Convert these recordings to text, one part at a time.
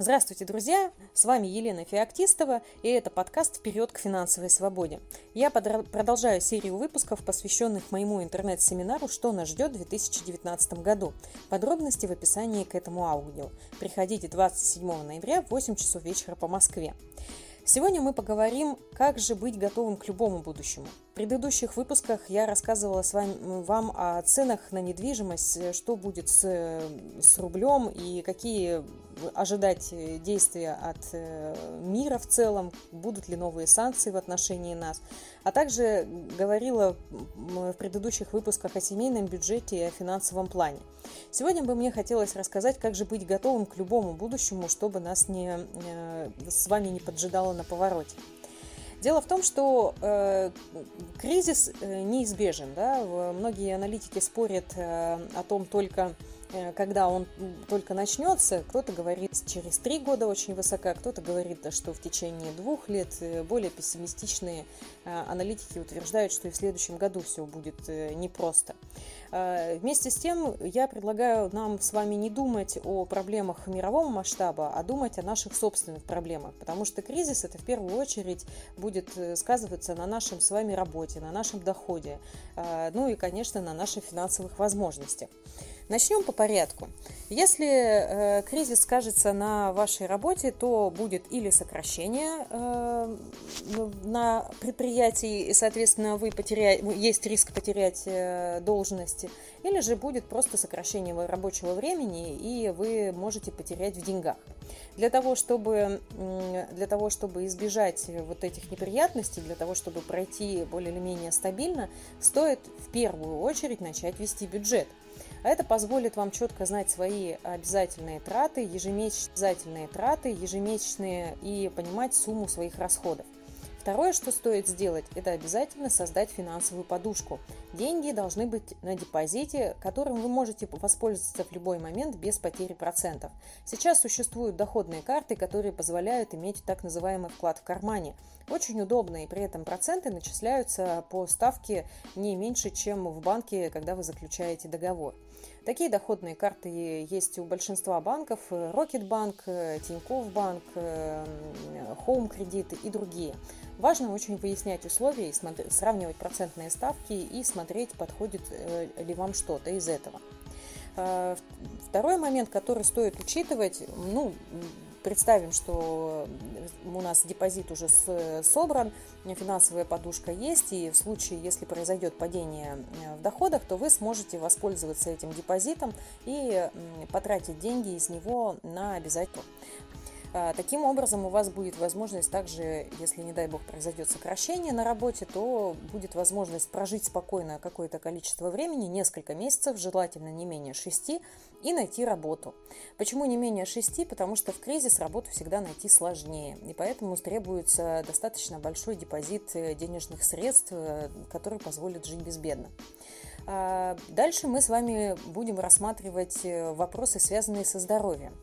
Здравствуйте, друзья! С вами Елена Феоктистова, и это подкаст «Вперед к финансовой свободе». Я продолжаю серию выпусков, посвященных моему интернет-семинару «Что нас ждет в 2019 году». Подробности в описании к этому аудио. Приходите 27 ноября в 8 часов вечера по Москве. Сегодня мы поговорим, как же быть готовым к любому будущему. В предыдущих выпусках я рассказывала вам о ценах на недвижимость, что будет с рублем и какие ожидать действия от мира в целом, будут ли новые санкции в отношении нас. А также говорила в предыдущих выпусках о семейном бюджете и о финансовом плане. Сегодня бы мне хотелось рассказать, как же быть готовым к любому будущему, чтобы нас с вами не поджидало на повороте. Дело в том, что кризис неизбежен. Да? Многие аналитики спорят о том, когда он только начнется. Кто-то говорит, через 3 года очень высоко, кто-то говорит, что в течение 2 лет. Более пессимистичные аналитики утверждают, что и в следующем году все будет непросто. Вместе с тем, я предлагаю нам с вами не думать о проблемах мирового масштаба, а думать о наших собственных проблемах, потому что кризис это в первую очередь будет сказываться на нашем с вами работе, на нашем доходе, ну и, конечно, на наших финансовых возможностях. Начнем по порядку. Если кризис скажется на вашей работе, то будет или сокращение на предприятии, и, соответственно, есть риск потерять должности, или же будет просто сокращение рабочего времени, и вы можете потерять в деньгах. Для того, чтобы избежать вот этих неприятностей, для того, чтобы пройти более или менее стабильно, стоит в первую очередь начать вести бюджет. А это позволит вам четко знать свои обязательные траты, ежемесячные, и понимать сумму своих расходов. Второе, что стоит сделать, это обязательно создать финансовую подушку. Деньги должны быть на депозите, которым вы можете воспользоваться в любой момент без потери процентов. Сейчас существуют доходные карты, которые позволяют иметь так называемый вклад в кармане. Очень удобно, и при этом проценты начисляются по ставке не меньше, чем в банке, когда вы заключаете договор. Такие доходные карты есть у большинства банков: Rocket Bank, Тинькофф Банк, Home Кредиты и другие. Важно очень выяснять условия, сравнивать процентные ставки и смотреть, подходит ли вам что-то из этого. Второй момент, который стоит учитывать, представим, что у нас депозит уже собран, финансовая подушка есть, и в случае, если произойдет падение в доходах, то вы сможете воспользоваться этим депозитом и потратить деньги из него на обязательства. Таким образом, у вас будет возможность также, если, не дай бог, произойдет сокращение на работе, то будет возможность прожить спокойно какое-то количество времени, несколько месяцев, желательно не менее 6, и найти работу. Почему не менее 6? Потому что в кризис работу всегда найти сложнее, и поэтому требуется достаточно большой депозит денежных средств, который позволит жить безбедно. Дальше мы с вами будем рассматривать вопросы, связанные со здоровьем.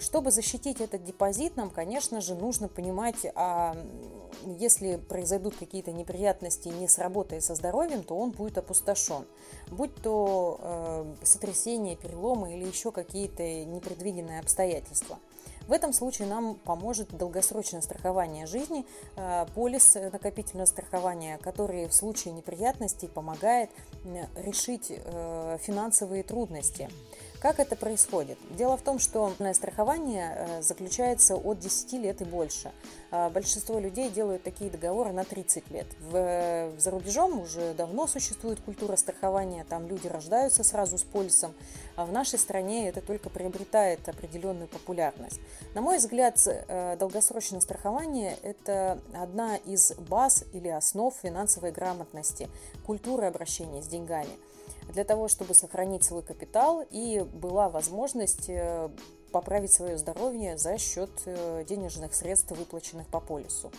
Чтобы защитить этот депозит, нам, конечно же, нужно понимать, если произойдут какие-то неприятности, не сработая со здоровьем, то он будет опустошен. Будь то сотрясение, переломы или еще какие-то непредвиденные обстоятельства. В этом случае нам поможет долгосрочное страхование жизни, полис накопительного страхования, который в случае неприятностей помогает решить финансовые трудности. Как это происходит? Дело в том, что страхование заключается от 10 лет и больше. Большинство людей делают такие договоры на 30 лет. За рубежом уже давно существует культура страхования, там люди рождаются сразу с полисом, а в нашей стране это только приобретает определенную популярность. На мой взгляд, долгосрочное страхование – это одна из баз или основ финансовой грамотности, культуры обращения с деньгами. Для того, чтобы сохранить свой капитал и была возможность поправить свое здоровье за счет денежных средств, выплаченных по полису.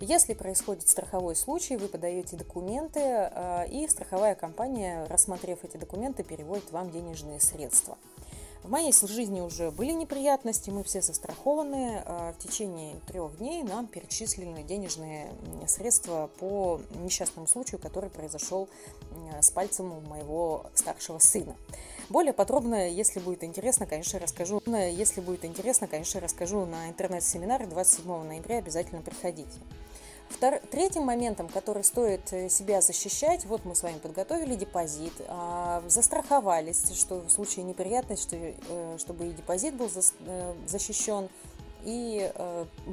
Если происходит страховой случай, вы подаете документы, и страховая компания, рассмотрев эти документы, переводит вам денежные средства. В моей жизни уже были неприятности, мы все застрахованы. В течение 3 дней нам перечислены денежные средства по несчастному случаю, который произошел с пальцем у моего старшего сына. Более подробно, если будет интересно, конечно, расскажу. На интернет-семинаре 27 ноября, обязательно приходите. Третьим моментом, который стоит себя защищать, вот мы с вами подготовили депозит, застраховались, что в случае неприятности, чтобы и депозит был защищен, и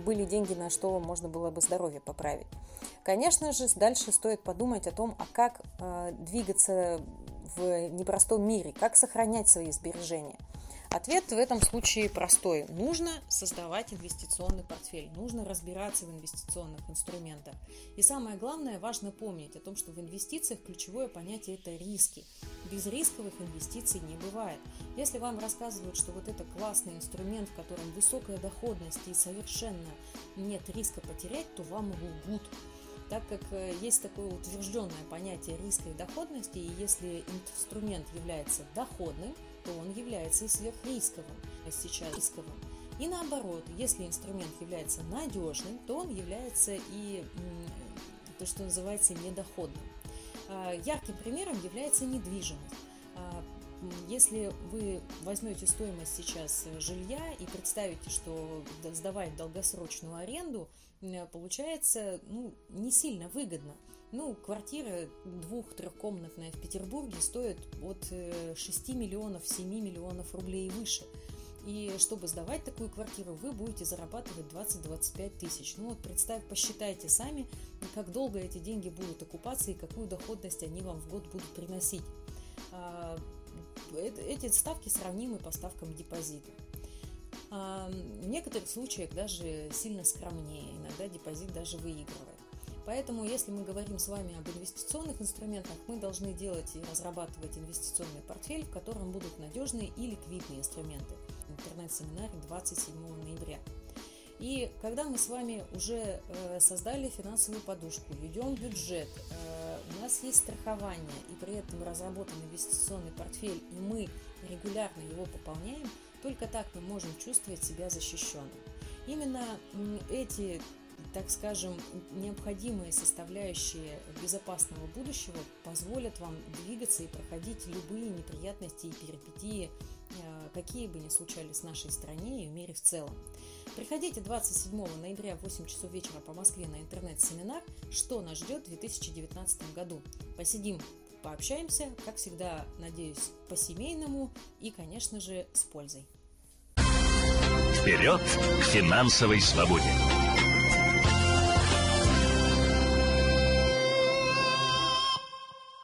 были деньги, на что можно было бы здоровье поправить. Конечно же, дальше стоит подумать о том, а как двигаться в непростом мире, как сохранять свои сбережения. Ответ в этом случае простой. Нужно создавать инвестиционный портфель, нужно разбираться в инвестиционных инструментах. И самое главное, важно помнить о том, что в инвестициях ключевое понятие – это риски. Без рисковых инвестиций не бывает. Если вам рассказывают, что вот это классный инструмент, в котором высокая доходность и совершенно нет риска потерять, то вам лгут. Так как есть такое утвержденное понятие риска и доходности, и если инструмент является доходным, то он является и сверхрисковым, а сейчас рисковым. И наоборот, если инструмент является надежным, то он является и то, что называется, недоходным. Ярким примером является недвижимость. Если вы возьмете стоимость сейчас жилья и представите, что сдавать долгосрочную аренду, получается не сильно выгодно. Квартира 2-3-комнатная в Петербурге стоит от 6 миллионов, 7 миллионов рублей и выше. И чтобы сдавать такую квартиру, вы будете зарабатывать 20-25 тысяч. Посчитайте сами, как долго эти деньги будут окупаться и какую доходность они вам в год будут приносить. Эти ставки сравнимы по ставкам депозита. В некоторых случаях даже сильно скромнее, иногда депозит даже выигрывает. Поэтому, если мы говорим с вами об инвестиционных инструментах, мы должны делать и разрабатывать инвестиционный портфель, в котором будут надежные и ликвидные инструменты. Интернет-семинар 27 ноября. И когда мы с вами уже создали финансовую подушку, ведем бюджет, у нас есть страхование, и при этом разработан инвестиционный портфель, и мы регулярно его пополняем, только так мы можем чувствовать себя защищенным. Именно эти, так скажем, необходимые составляющие безопасного будущего позволят вам двигаться и проходить любые неприятности и перипетии, какие бы ни случались в нашей стране и в мире в целом. Приходите 27 ноября в 8 часов вечера по Москве на интернет-семинар «Что нас ждет в 2019 году». Посидим, пообщаемся, как всегда, надеюсь, по-семейному и, конечно же, с пользой. Вперед к финансовой свободе!